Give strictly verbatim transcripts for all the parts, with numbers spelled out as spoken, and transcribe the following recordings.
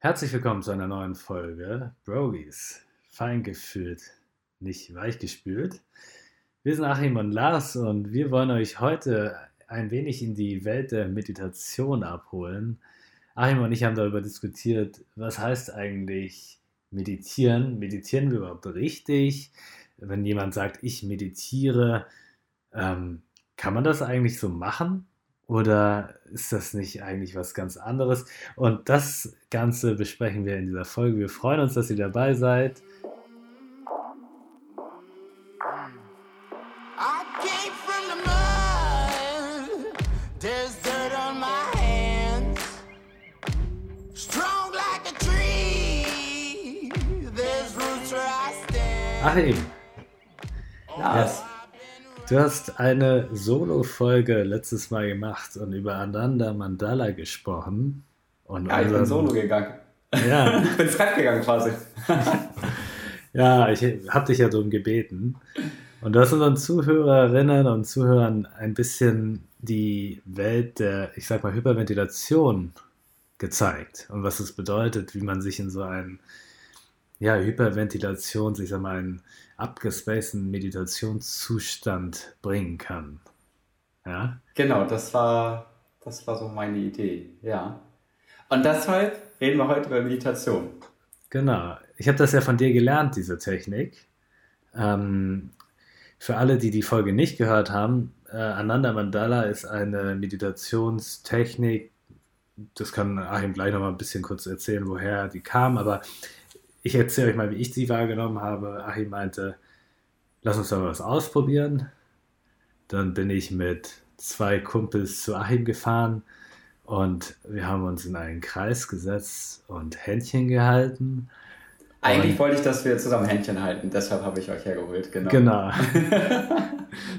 Herzlich willkommen zu einer neuen Folge Brogies. Fein gefühlt, nicht weich gespült. Wir sind Achim und Lars und wir wollen euch heute ein wenig in die Welt der Meditation abholen. Achim und ich haben darüber diskutiert, was heißt eigentlich meditieren? Meditieren wir überhaupt richtig? Wenn jemand sagt, ich meditiere, ähm, kann man das eigentlich so machen? Oder ist das nicht eigentlich was ganz anderes? Und das Ganze besprechen wir in dieser Folge. Wir freuen uns, dass ihr dabei seid. Achim, ja. Yes. Du hast eine Solo-Folge letztes Mal gemacht und über Ananda Mandala gesprochen. Und ja, ich bin Solo gegangen. Ja. Ich bin fremd gegangen quasi. Ja, ich habe dich ja darum gebeten. Und du hast unseren Zuhörerinnen und Zuhörern ein bisschen die Welt der, ich sag mal, Hyperventilation gezeigt. Und was es bedeutet, wie man sich in so einen, ja, Hyperventilation, ich sag mal, einen abgespaceden Meditationszustand bringen kann. Ja? Genau, das war, das war so meine Idee, ja. Und deshalb reden wir heute über Meditation. Genau. Ich habe das ja von dir gelernt, diese Technik. Ähm, für alle, die die Folge nicht gehört haben, äh, Ananda Mandala ist eine Meditationstechnik. Das kann Achim gleich nochmal ein bisschen kurz erzählen, woher die kam, aber ich erzähle euch mal, wie ich sie wahrgenommen habe. Achim meinte, lass uns doch mal was ausprobieren. Dann bin ich mit zwei Kumpels zu Achim gefahren und wir haben uns in einen Kreis gesetzt und Händchen gehalten. Eigentlich und wollte ich, dass wir zusammen Händchen halten, deshalb habe ich euch hergeholt, genau. Genau.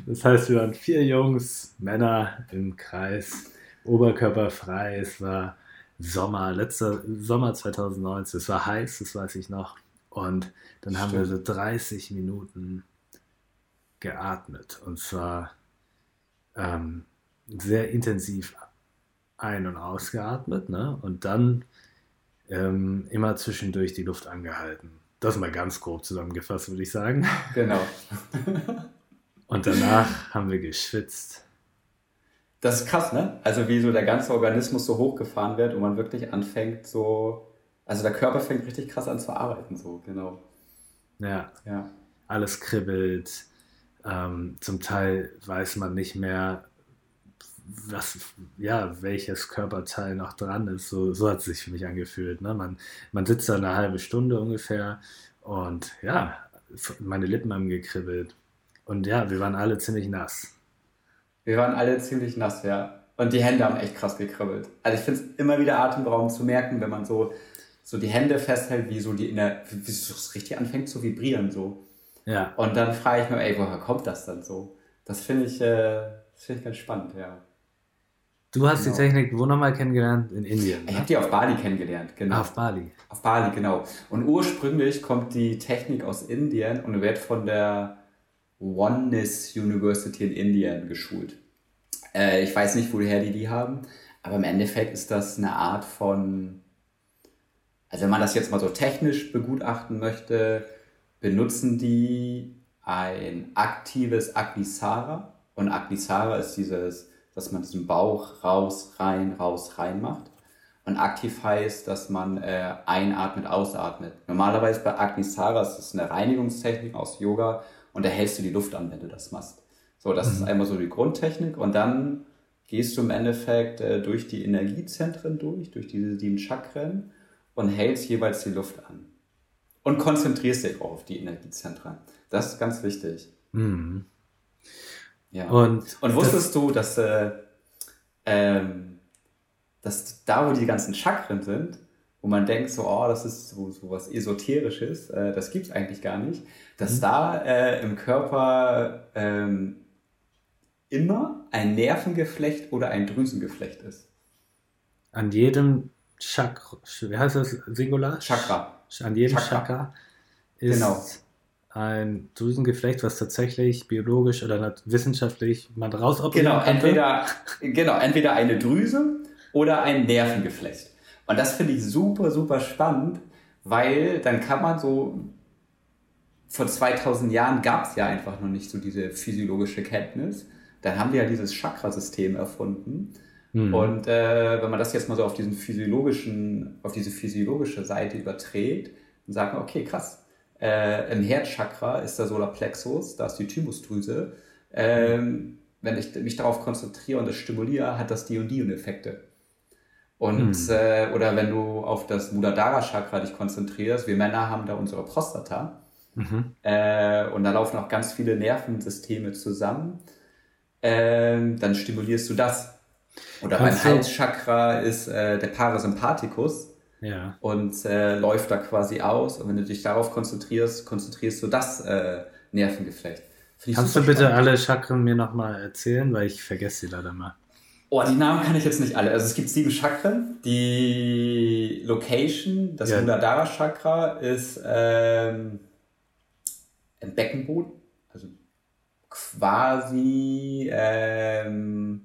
Das heißt, wir waren vier Jungs, Männer im Kreis, oberkörperfrei, es war Sommer, letzter Sommer zwanzig neunzehn, es war heiß, das weiß ich noch. Und dann Stimmt. haben wir so dreißig Minuten geatmet. Und zwar ähm, sehr intensiv ein- und ausgeatmet, ne? Und dann ähm, immer zwischendurch die Luft angehalten. Das mal ganz grob zusammengefasst, würde ich sagen. Genau. Und danach haben wir geschwitzt. Das ist krass, ne? Also wie so der ganze Organismus so hochgefahren wird und man wirklich anfängt so, also der Körper fängt richtig krass an zu arbeiten, so, genau. Ja, ja. Alles kribbelt, ähm, zum Teil weiß man nicht mehr, was, ja, welches Körperteil noch dran ist, so, so hat es sich für mich angefühlt, ne? Man, man sitzt da eine halbe Stunde ungefähr und ja, meine Lippen haben gekribbelt und ja, wir waren alle ziemlich nass. Wir waren alle ziemlich nass, ja. Und die Hände haben echt krass gekribbelt. Also ich finde es immer wieder atemberaubend zu merken, wenn man so, so die Hände festhält, wie so die in der, wie es richtig anfängt zu vibrieren so. Ja. Und dann frage ich mich, ey, woher kommt das dann so? Das finde ich, äh, das find ich ganz spannend, ja. Du hast genau. Die Technik wo nochmal kennengelernt? In Indien. Ich habe die auf Bali kennengelernt, genau. Ah, auf Bali. Auf Bali, genau. Und ursprünglich kommt die Technik aus Indien und wird von der Oneness University in Indien geschult. Äh, ich weiß nicht, woher die die haben, aber im Endeffekt ist das eine Art von, also wenn man das jetzt mal so technisch begutachten möchte, benutzen die ein aktives Agnisara und Agnisara ist dieses, dass man diesen Bauch raus, rein, raus, rein macht und aktiv heißt, dass man äh, einatmet, ausatmet. Normalerweise bei Agnisara ist das eine Reinigungstechnik aus Yoga. Und da hältst du die Luft an, wenn du das machst. So, das mhm. ist einmal so die Grundtechnik. Und dann gehst du im Endeffekt äh, durch die Energiezentren durch, durch diese sieben Chakren und hältst jeweils die Luft an. Und konzentrierst dich auch auf die Energiezentren. Das ist ganz wichtig. Mhm. Ja. Und, und wusstest das, du, dass, äh, ähm, dass da, wo die ganzen Chakren sind, wo man denkt, so, oh, das ist so, so was Esoterisches, äh, das gibt's eigentlich gar nicht, dass mhm. da äh, im Körper ähm, immer ein Nervengeflecht oder ein Drüsengeflecht ist. An jedem Chakra, wie heißt das, Singular? Chakra. An jedem Chakra, Chakra ist genau. ein Drüsengeflecht, was tatsächlich biologisch oder wissenschaftlich man rausoperieren genau, entweder, genau, entweder eine Drüse oder ein Nervengeflecht. Und das finde ich super, super spannend, weil dann kann man so, vor zweitausend Jahren gab es ja einfach noch nicht so diese physiologische Kenntnis. Dann haben wir ja dieses Chakrasystem erfunden. Hm. Und äh, wenn man das jetzt mal so auf diesen physiologischen, auf diese physiologische Seite überträgt, dann sagt man, okay, krass, äh, im Herzchakra ist der Solarplexus, da ist die Thymusdrüse. Ähm, wenn ich mich darauf konzentriere und das stimuliere, hat das die und die und Effekte. Und, hm. äh, oder wenn du auf das Muladhara-Chakra dich konzentrierst, wir Männer haben da unsere Prostata. Mhm. Äh, und da laufen auch ganz viele Nervensysteme zusammen. Äh, dann stimulierst du das. Oder beim Halschakra ist äh, der Parasympathikus ja. und äh, läuft da quasi aus. Und wenn du dich darauf konzentrierst, konzentrierst du das äh, Nervengeflecht. Kannst du bitte alle Chakren mir nochmal erzählen, weil ich vergesse sie leider mal. Oh, die Namen kann ich jetzt nicht alle. Also es gibt sieben Chakren. Die Location, das ja. Muladhara-Chakra, ist ähm, im Beckenboden. Also quasi... Ähm,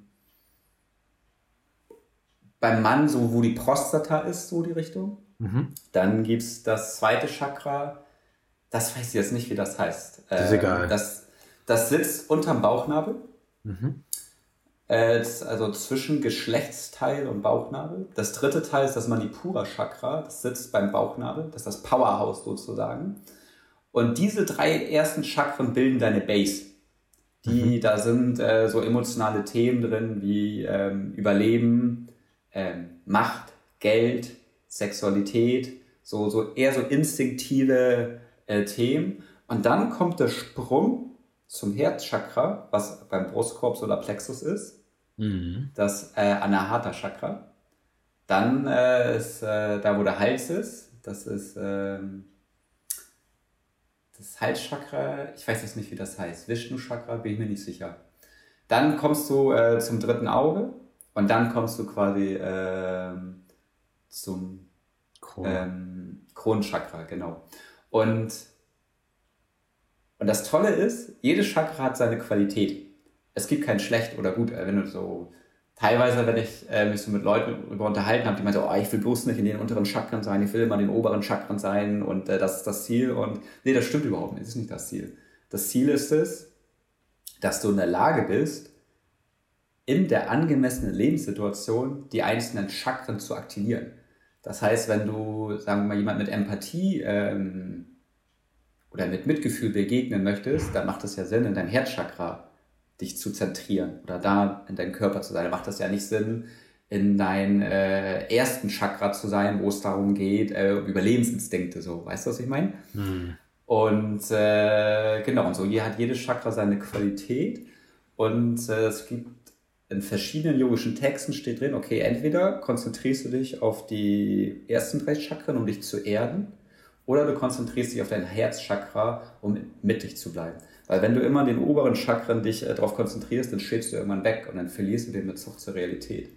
beim Mann, so wo die Prostata ist, so die Richtung. Mhm. Dann gibt es das zweite Chakra, das weiß ich jetzt nicht, wie das heißt. Das ist ähm, egal. Das, das sitzt unterm Bauchnabel. Mhm. Äh, also zwischen Geschlechtsteil und Bauchnabel. Das dritte Teil ist das Manipura-Chakra, das sitzt beim Bauchnabel, das ist das Powerhouse sozusagen. Und diese drei ersten Chakren bilden deine Base. Die, mhm. Da sind äh, so emotionale Themen drin, wie ähm, Überleben, Ähm, Macht, Geld, Sexualität, so, so eher so instinktive äh, Themen. Und dann kommt der Sprung zum Herzchakra, was beim Brustkorb oder Plexus ist, mhm. das äh, Anahata-Chakra. Dann äh, ist äh, da, wo der Hals ist, das ist äh, das Halschakra, ich weiß jetzt nicht, wie das heißt, Vishnu-Chakra, bin ich mir nicht sicher. Dann kommst du äh, zum dritten Auge. Und dann kommst du quasi ähm, zum Kron. ähm, Kronenchakra, genau. Und, und das Tolle ist, jedes Chakra hat seine Qualität. Es gibt kein schlecht oder gut. Wenn du so, teilweise, wenn ich äh, mich so mit Leuten darüber unterhalten habe, die meinen so, oh, ich will bloß nicht in den unteren Chakren sein, ich will immer in den oberen Chakren sein und äh, das ist das Ziel. Und nee, das stimmt überhaupt nicht, das ist nicht das Ziel. Das Ziel ist es, dass du in der Lage bist, in der angemessenen Lebenssituation die einzelnen Chakren zu aktivieren. Das heißt, wenn du, sagen wir mal, jemand mit Empathie ähm, oder mit Mitgefühl begegnen möchtest, dann macht es ja Sinn, in deinem Herzchakra dich zu zentrieren oder da in deinem Körper zu sein. Dann macht es ja nicht Sinn, in deinem äh, ersten Chakra zu sein, wo es darum geht, äh, um Überlebensinstinkte, so. Weißt du, was ich meine? Mhm. Und äh, genau, und so hier hat jedes Chakra seine Qualität und äh, es gibt in verschiedenen yogischen Texten steht drin, okay, entweder konzentrierst du dich auf die ersten drei Chakren, um dich zu erden, oder du konzentrierst dich auf dein Herzchakra, um mittig zu bleiben. Weil wenn du immer in den oberen Chakren dich äh, darauf konzentrierst, dann schwebst du irgendwann weg und dann verlierst du den Bezug zur Realität.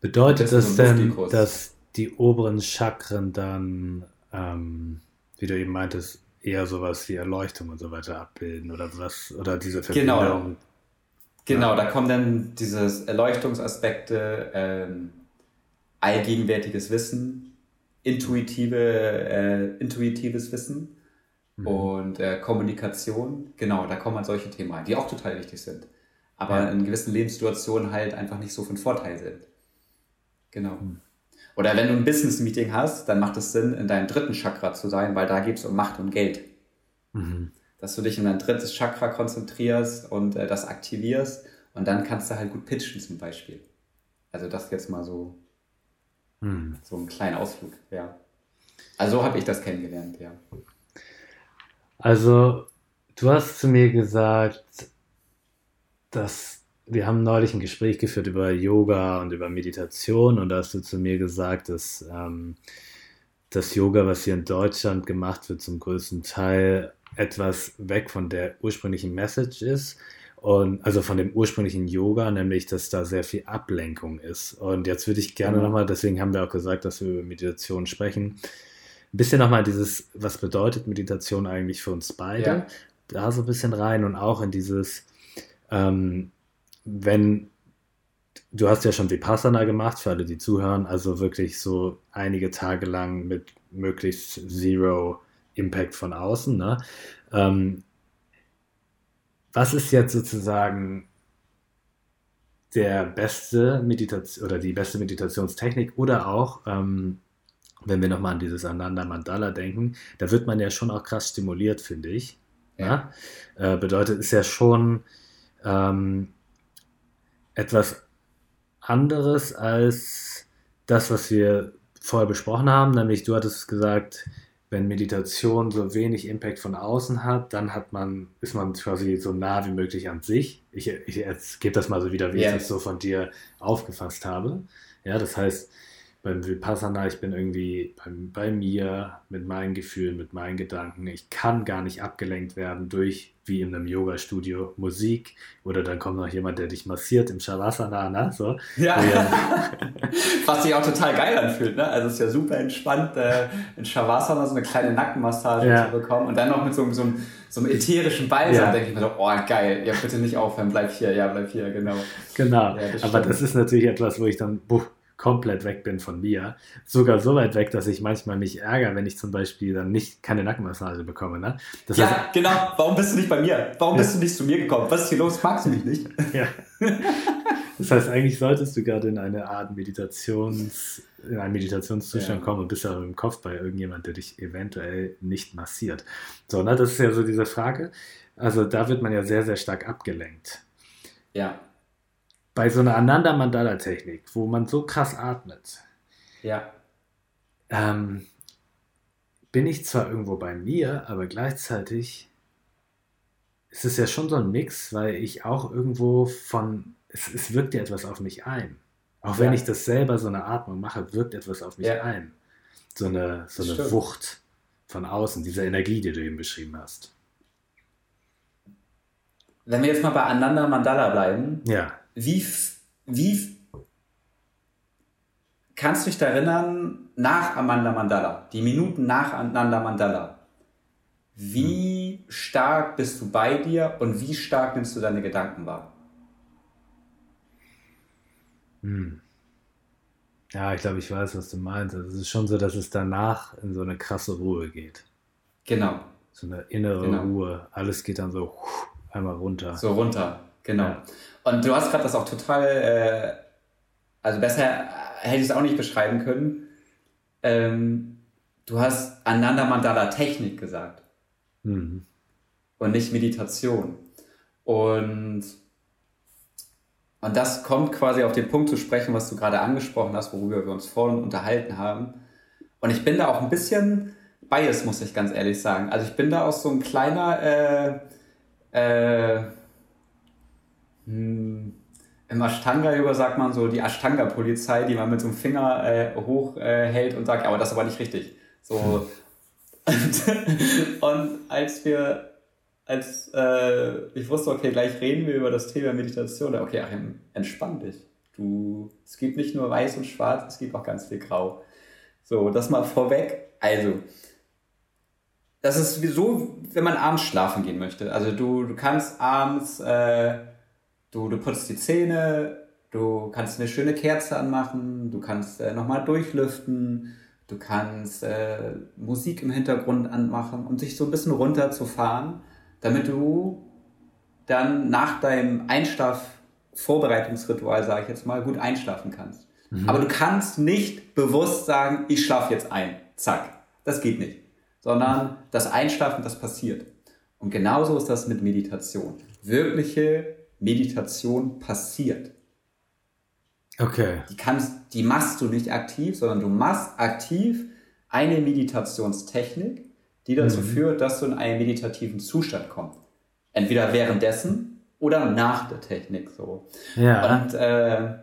Bedeutet das, das denn, dass die oberen Chakren dann, ähm, wie du eben meintest, eher sowas wie Erleuchtung und so weiter abbilden oder was, oder diese Verbindung? Genau. Genau, da kommen dann diese Erleuchtungsaspekte, ähm, allgegenwärtiges Wissen, intuitive, äh, intuitives Wissen mhm. und äh, Kommunikation. Genau, da kommen halt solche Themen rein, die auch total wichtig sind, aber ja. in gewissen Lebenssituationen halt einfach nicht so von Vorteil sind. Genau. Mhm. Oder wenn du ein Business-Meeting hast, dann macht es Sinn, in deinem dritten Chakra zu sein, weil da geht es um Macht und Geld. Mhm. Dass du dich in dein drittes Chakra konzentrierst und äh, das aktivierst und dann kannst du halt gut pitchen zum Beispiel. Also das jetzt mal so, hm. so einen kleinen Ausflug, ja. Also so habe ich das kennengelernt, ja. Also du hast zu mir gesagt, dass wir haben neulich ein Gespräch geführt über Yoga und über Meditation und da hast du zu mir gesagt, dass ähm, das Yoga, was hier in Deutschland gemacht wird, zum größten Teil etwas weg von der ursprünglichen Message ist, und also von dem ursprünglichen Yoga, nämlich, dass da sehr viel Ablenkung ist. Und jetzt würde ich gerne mhm. nochmal, deswegen haben wir auch gesagt, dass wir über Meditation sprechen, ein bisschen nochmal dieses, was bedeutet Meditation eigentlich für uns beide, ja. da so ein bisschen rein und auch in dieses, ähm, wenn du hast ja schon Vipassana gemacht, für alle, die zuhören, also wirklich so einige Tage lang mit möglichst zero Impact von außen, ne? Ähm, was ist jetzt sozusagen der beste Meditation oder die beste Meditationstechnik oder auch, ähm, wenn wir nochmal an dieses Ananda Mandala denken, da wird man ja schon auch krass stimuliert, finde ich. Ja. Ja? Äh, bedeutet, ist ja schon ähm, etwas anderes als das, was wir vorher besprochen haben, nämlich du hattest gesagt, wenn Meditation so wenig Impact von außen hat, dann hat man, ist man quasi so nah wie möglich an sich. Ich, ich jetzt gebe das mal so wieder, wie yeah. ich das so von dir aufgefasst habe. Ja, das heißt, beim Vipassana, ich bin irgendwie bei, bei mir, mit meinen Gefühlen, mit meinen Gedanken. Ich kann gar nicht abgelenkt werden durch, wie in einem Yoga-Studio, Musik. Oder dann kommt noch jemand, der dich massiert im Shavasana, ne? So. Ja. Ja. Was sich auch total geil anfühlt, ne? Also es ist ja super entspannt, äh, in Shavasana so eine kleine Nackenmassage ja. zu bekommen. Und dann noch mit so, so, einem, so einem ätherischen Balsam, ja. denke ich mir so, oh geil, ja bitte nicht aufhören, bleib hier, ja bleib hier, genau. Genau, ja, das aber stimmt. Das ist natürlich etwas, wo ich dann buch, komplett weg bin von mir. Sogar so weit weg, dass ich manchmal mich ärgere, wenn ich zum Beispiel dann nicht keine Nackenmassage bekomme. Ne? Das ja, heißt, genau. Warum bist du nicht bei mir? Warum ja. bist du nicht zu mir gekommen? Was ist hier los? Magst du mich nicht? Ja. Das heißt, eigentlich solltest du gerade in eine Art Meditations, in einen Meditationszustand ja. kommen und bist aber im Kopf bei irgendjemand, der dich eventuell nicht massiert. So, ne? Das ist ja so diese Frage. Also da wird man ja sehr, sehr stark abgelenkt. Ja. Bei so einer Ananda-Mandala-Technik, wo man so krass atmet, ja. ähm, bin ich zwar irgendwo bei mir, aber gleichzeitig ist es ja schon so ein Mix, weil ich auch irgendwo von, es, es wirkt ja etwas auf mich ein. Auch ja. wenn ich das selber so eine Atmung mache, wirkt etwas auf mich ja. ein. So eine, so eine Wucht von außen, diese Energie, die du eben beschrieben hast. Wenn wir jetzt mal bei Ananda Mandala bleiben, ja. Wie, wie kannst du dich erinnern, nach Ananda Mandala, die Minuten nach Ananda Mandala, wie hm. stark bist du bei dir und wie stark nimmst du deine Gedanken wahr? Hm. Ja, ich glaube, ich weiß, was du meinst. Also es ist schon so, dass es danach in so eine krasse Ruhe geht. Genau. So eine innere genau. Ruhe. Alles geht dann so einmal runter. So runter, genau. Ja. Und du hast gerade das auch total, äh, also besser hätte ich es auch nicht beschreiben können. Ähm, du hast Ananda Mandala Technik gesagt. Mhm. Und nicht Meditation. Und, und das kommt quasi auf den Punkt zu sprechen, was du gerade angesprochen hast, worüber wir uns vorhin unterhalten haben. Und ich bin da auch ein bisschen biased, muss ich ganz ehrlich sagen. Also ich bin da auch so ein kleiner, äh, äh, im Ashtanga-Yoga sagt man so die Ashtanga-Polizei, die man mit so einem Finger äh, hochhält äh, und sagt, ja, aber das ist aber nicht richtig. So. und, und als wir, als äh, ich wusste, okay, gleich reden wir über das Thema Meditation. Okay, Achim, entspann dich. Du, es gibt nicht nur weiß und schwarz, es gibt auch ganz viel grau. So, das mal vorweg. Also, das ist so, wenn man abends schlafen gehen möchte. Also du, du kannst abends... Äh, Du, du putzt die Zähne, du kannst eine schöne Kerze anmachen, du kannst äh, nochmal durchlüften, du kannst äh, Musik im Hintergrund anmachen, um dich so ein bisschen runterzufahren, damit du dann nach deinem Einschlaf-Vorbereitungsritual, sage ich jetzt mal, gut einschlafen kannst. Mhm. Aber du kannst nicht bewusst sagen, ich schlafe jetzt ein, zack. Das geht nicht. Sondern das Einschlafen, das passiert. Und genauso ist das mit Meditation. Wirkliche Meditation passiert. Okay. Die kannst, die machst du nicht aktiv, sondern du machst aktiv eine Meditationstechnik, die dazu mhm. führt, dass du in einen meditativen Zustand kommst. Entweder währenddessen oder nach der Technik. So. Ja. Und äh,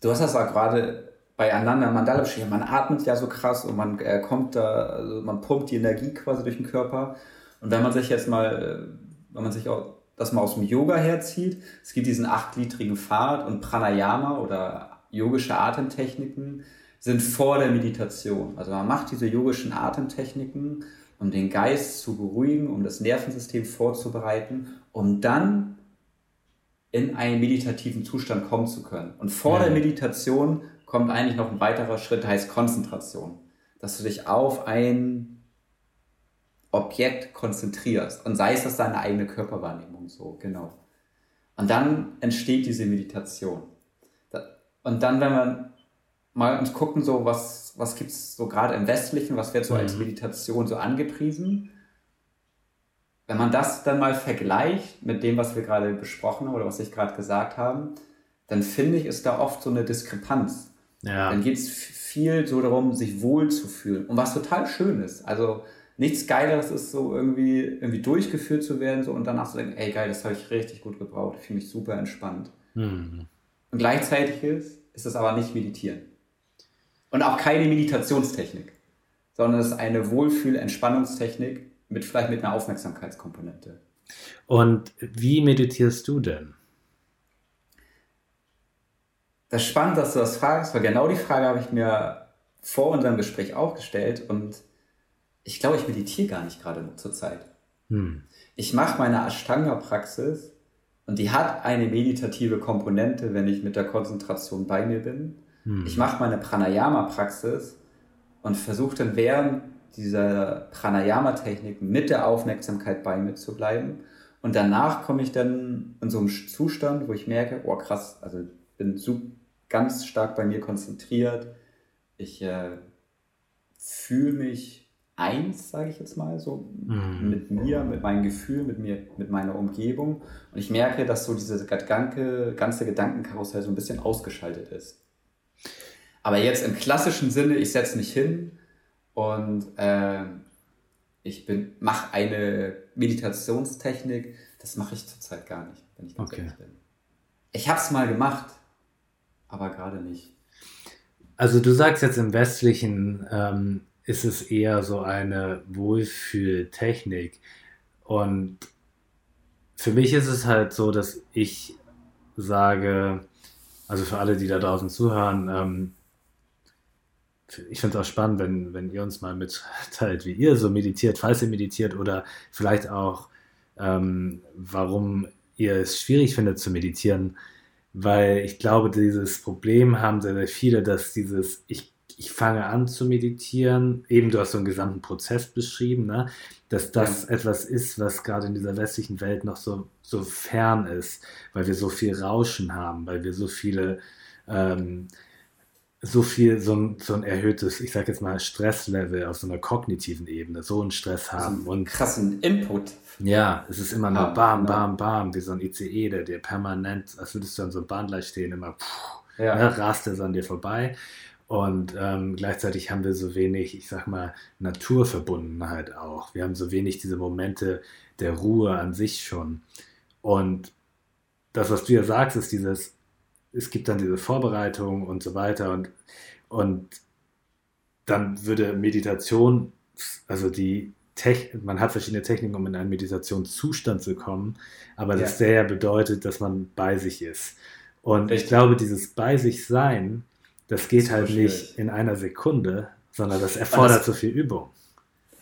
du hast das auch gerade bei Ananda Mandala beschrieben. Man atmet ja so krass und man äh, kommt da, also man pumpt die Energie quasi durch den Körper. Und wenn man sich jetzt mal, wenn man sich auch dass man aus dem Yoga herzieht. Es gibt diesen achtgliedrigen Pfad und Pranayama oder yogische Atemtechniken sind vor der Meditation. Also man macht diese yogischen Atemtechniken, um den Geist zu beruhigen, um das Nervensystem vorzubereiten, um dann in einen meditativen Zustand kommen zu können. Und vor ja. der Meditation kommt eigentlich noch ein weiterer Schritt, der heißt Konzentration. Dass du dich auf ein Objekt konzentrierst. Und sei es das deine eigene Körperwahrnehmung, so, genau. Und dann entsteht diese Meditation. Und dann, wenn wir mal uns gucken, so was, was gibt es so gerade im Westlichen, was wird so mhm. als Meditation so angepriesen, wenn man das dann mal vergleicht mit dem, was wir gerade besprochen haben oder was ich gerade gesagt habe, dann finde ich, ist da oft so eine Diskrepanz. Ja. Dann geht es viel so darum, sich wohl zu fühlen. Und was total schön ist. Also nichts Geileres ist so irgendwie, irgendwie durchgeführt zu werden so und danach zu denken, ey geil, das habe ich richtig gut gebraucht, ich fühle mich super entspannt. Mhm. Und gleichzeitig ist, ist es aber nicht meditieren. Und auch keine Meditationstechnik, sondern es ist eine Wohlfühl-Entspannungstechnik, mit vielleicht mit einer Aufmerksamkeitskomponente. Und wie meditierst du denn? Das ist spannend, dass du das fragst, weil genau die Frage habe ich mir vor unserem Gespräch auch gestellt und ich glaube, ich meditiere gar nicht gerade zur Zeit. Hm. Ich mache meine Ashtanga-Praxis und die hat eine meditative Komponente, wenn ich mit der Konzentration bei mir bin. Hm. Ich mache meine Pranayama-Praxis und versuche dann während dieser Pranayama-Technik mit der Aufmerksamkeit bei mir zu bleiben. Und danach komme ich dann in so einen Zustand, wo ich merke, oh krass, also bin so ganz stark bei mir konzentriert. Ich äh, fühle mich eins, sage ich jetzt mal, so mhm. mit mir, mit meinen Gefühlen, mit mir, mit meiner Umgebung. Und ich merke, dass so dieses ganze, ganze Gedankenkarussell so ein bisschen ausgeschaltet ist. Aber jetzt im klassischen Sinne, ich setze mich hin, Und äh, ich bin mache eine Meditationstechnik, das mache ich zurzeit gar nicht, wenn ich ganz ehrlich bin. Ich habe es mal gemacht, aber gerade nicht. Also du sagst jetzt im Westlichen ähm, ist es eher so eine Wohlfühltechnik. Und für mich ist es halt so, dass ich sage, also für alle, die da draußen zuhören, ähm, ich finde es auch spannend, wenn, wenn ihr uns mal mitteilt, wie ihr so meditiert, falls ihr meditiert oder vielleicht auch, ähm, warum ihr es schwierig findet zu meditieren, weil ich glaube, dieses Problem haben sehr, sehr viele, dass dieses, ich, ich fange an zu meditieren, eben du hast so einen gesamten Prozess beschrieben, ne? Dass das ja. etwas ist, was gerade in dieser westlichen Welt noch so, so fern ist, weil wir so viel Rauschen haben, weil wir so viele... Ähm, so viel, so ein, so ein erhöhtes, ich sag jetzt mal, Stresslevel auf so einer kognitiven Ebene, so einen Stress haben. Also einen und krassen Input. Ja, es ist immer nur ah, bam, bam, bam, wie so ein I C E, der dir permanent, als würdest du an so einem Bahngleis stehen, immer pff, ja. ne, rast es an dir vorbei. Und ähm, gleichzeitig haben wir so wenig, ich sag mal, Naturverbundenheit auch. Wir haben so wenig diese Momente der Ruhe an sich schon. Und das, was du ja sagst, ist dieses, es gibt dann diese Vorbereitung und so weiter und, und dann würde Meditation, also die Techn- man hat verschiedene Techniken, um in einen Meditationszustand zu kommen, aber das ja. sehr bedeutet, dass man bei sich ist. Und Richtig. Ich glaube, dieses bei sich sein, das geht das halt nicht schwierig. In einer Sekunde, sondern das erfordert das, so viel Übung.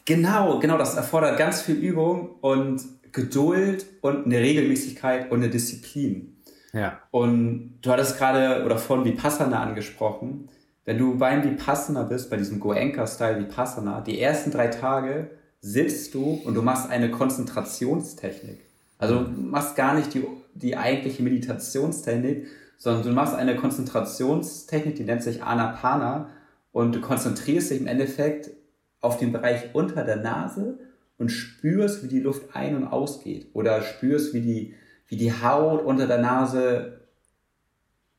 Genau, genau, das erfordert ganz viel Übung und Geduld und eine Regelmäßigkeit und eine Disziplin. Ja. Und du hattest gerade oder von Vipassana angesprochen. Wenn du beim Vipassana bist, bei diesem Goenka-Style Vipassana, die ersten drei Tage sitzt du und du machst eine Konzentrationstechnik. Also du machst gar nicht die, die eigentliche Meditationstechnik, sondern du machst eine Konzentrationstechnik, die nennt sich Anapana und du konzentrierst dich im Endeffekt auf den Bereich unter der Nase und spürst, wie die Luft ein- und ausgeht oder spürst, wie die wie die Haut unter der Nase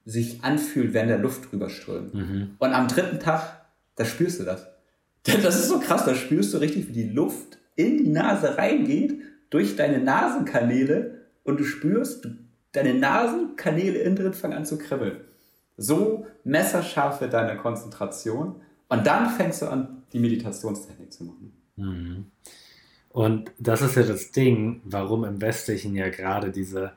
sich anfühlt, wenn der Luft drüber strömt. Mhm. Und am dritten Tag, da spürst du das. Das ist so krass, da spürst du richtig, wie die Luft in die Nase reingeht, durch deine Nasenkanäle und du spürst, deine Nasenkanäle innen drin fangen an zu kribbeln. So messerscharf wird deine Konzentration und dann fängst du an, die Meditationstechnik zu machen. Mhm. Und das ist ja das Ding, warum im Westlichen ja gerade diese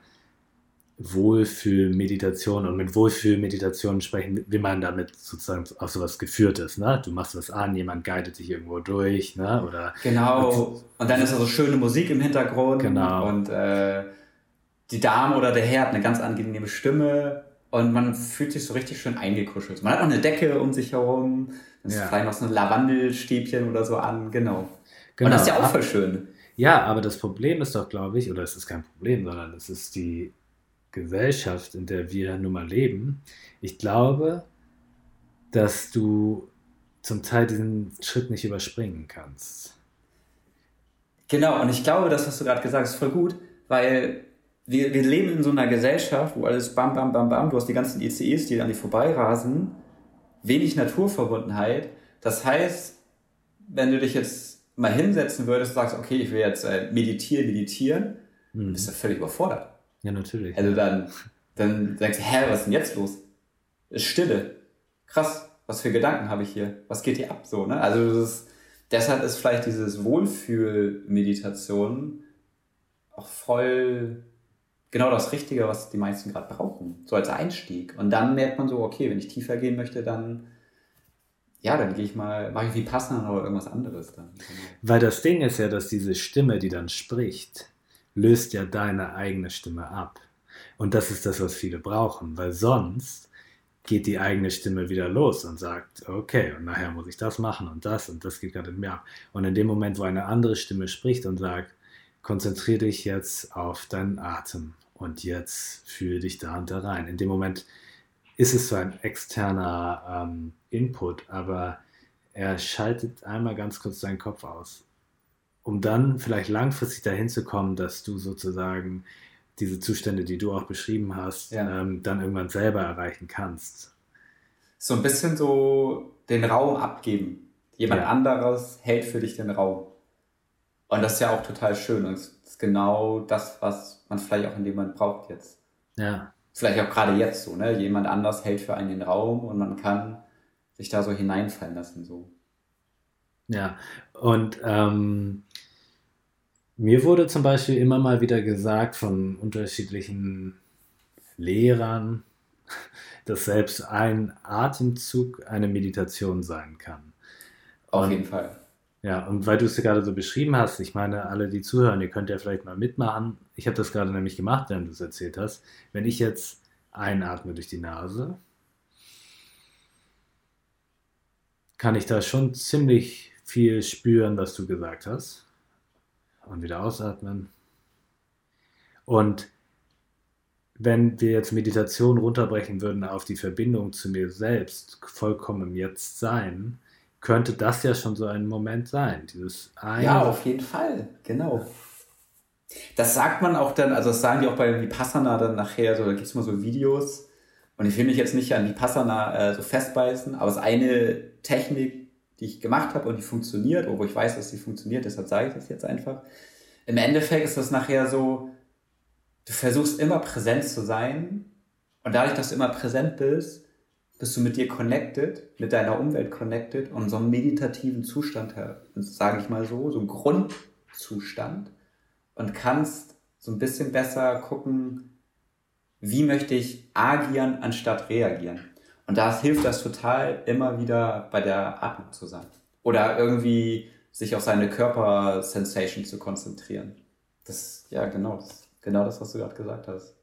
Wohlfühlmeditation, und mit Wohlfühlmeditation sprechen, wie man damit sozusagen auf sowas geführt ist, ne? Du machst was an, jemand guidet dich irgendwo durch, ne? Oder genau, und dann ist da so schöne Musik im Hintergrund genau. und äh, die Dame oder der Herr hat eine ganz angenehme Stimme und man fühlt sich so richtig schön eingekuschelt. Man hat noch eine Decke um sich herum, dann ist ja vielleicht noch so ein Lavandelstäbchen oder so an, genau. genau. Und das ist ja auch voll schön. Ja, aber das Problem ist doch, glaube ich, oder es ist kein Problem, sondern es ist die Gesellschaft, in der wir nun mal leben. Ich glaube, dass du zum Teil diesen Schritt nicht überspringen kannst. Genau, und ich glaube, das, was du gerade gesagt hast, ist voll gut, weil wir, wir leben in so einer Gesellschaft, wo alles bam, bam, bam, bam, du hast die ganzen I C Es, die an dir vorbeirasen, wenig Naturverbundenheit. Das heißt, wenn du dich jetzt mal hinsetzen würdest und sagst, okay, ich will jetzt äh, meditieren, meditieren, hm. bist du völlig überfordert. Ja, natürlich. Also dann, dann denkst du, hä, was ist denn jetzt los? Ist Stille. Krass, was für Gedanken habe ich hier? Was geht hier ab? So, ne? Also das ist, deshalb ist vielleicht dieses Wohlfühl-Meditation auch voll genau das Richtige, was die meisten gerade brauchen. So als Einstieg. Und dann merkt man so, okay, wenn ich tiefer gehen möchte, dann ja, dann gehe ich mal, mache ich Vipassana oder irgendwas anderes dann. Weil das Ding ist ja, dass diese Stimme, die dann spricht, löst ja deine eigene Stimme ab. Und das ist das, was viele brauchen, weil sonst geht die eigene Stimme wieder los und sagt, okay, und nachher muss ich das machen und das und das geht gerade in mir ab. Und in dem Moment, wo eine andere Stimme spricht und sagt, konzentriere dich jetzt auf deinen Atem und jetzt fühle dich da und da rein. In dem Moment ist es so ein externer ähm, Input, aber er schaltet einmal ganz kurz seinen Kopf aus, um dann vielleicht langfristig dahin zu kommen, dass du sozusagen diese Zustände, die du auch beschrieben hast, ja. ähm, dann irgendwann selber erreichen kannst. So ein bisschen so den Raum abgeben. Jemand ja. anderes hält für dich den Raum. Und das ist ja auch total schön und es ist genau das, was man vielleicht auch in dem Moment braucht jetzt. Ja. Vielleicht auch gerade jetzt so, ne? Jemand anders hält für einen den Raum und man kann sich da so hineinfallen lassen. So. Ja, und ähm, mir wurde zum Beispiel immer mal wieder gesagt von unterschiedlichen Lehrern, dass selbst ein Atemzug eine Meditation sein kann. Auf und, jeden Fall. Ja, und weil du es ja gerade so beschrieben hast, ich meine, alle, die zuhören, ihr könnt ja vielleicht mal mitmachen. Ich habe das gerade nämlich gemacht, während du es erzählt hast. Wenn ich jetzt einatme durch die Nase, kann ich da schon ziemlich viel spüren, was du gesagt hast. Und wieder ausatmen. Und wenn wir jetzt Meditation runterbrechen würden auf die Verbindung zu mir selbst, vollkommen im Jetzt-Sein, könnte das ja schon so ein Moment sein. Dieses eine ja, auf jeden Fall, genau. Das sagt man auch dann, also das sagen die auch bei Vipassana dann nachher, so, da gibt es mal so Videos und ich will mich jetzt nicht an Vipassana äh, so festbeißen, aber es ist eine Technik, die ich gemacht habe und die funktioniert, obwohl ich weiß, dass sie funktioniert, deshalb sage ich das jetzt einfach. Im Endeffekt ist das nachher so, du versuchst immer präsent zu sein und dadurch, dass du immer präsent bist, bist du mit dir connected, mit deiner Umwelt connected und so einen meditativen Zustand, sage ich mal so, so einen Grundzustand und kannst so ein bisschen besser gucken, wie möchte ich agieren anstatt reagieren. Und da hilft das total, immer wieder bei der Atmung zu sein. Oder irgendwie sich auf seine Körpersensation zu konzentrieren. Das, ja, genau, das, genau das, was du gerade gesagt hast.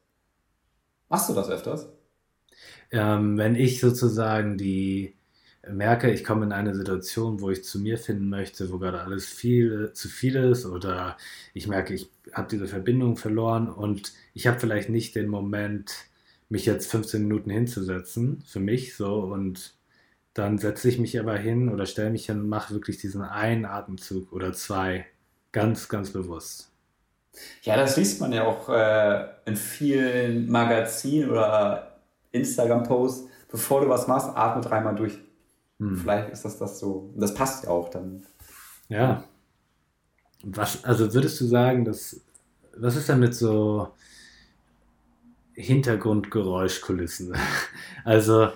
Machst du das öfters? Ähm, wenn ich sozusagen die merke, ich komme in eine Situation, wo ich zu mir finden möchte, wo gerade alles viel, zu viel ist oder ich merke, ich habe diese Verbindung verloren und ich habe vielleicht nicht den Moment, mich jetzt fünfzehn Minuten hinzusetzen, für mich so, und dann setze ich mich aber hin oder stelle mich hin und mache wirklich diesen einen Atemzug oder zwei ganz, ganz bewusst. Ja, das liest man ja auch äh, in vielen Magazinen oder Instagram-Post, bevor du was machst, atme dreimal durch. Hm. Vielleicht ist das das so. Und das passt ja auch dann. Ja. Was, also würdest du sagen, dass, was ist denn mit so Hintergrundgeräuschkulissen? Also,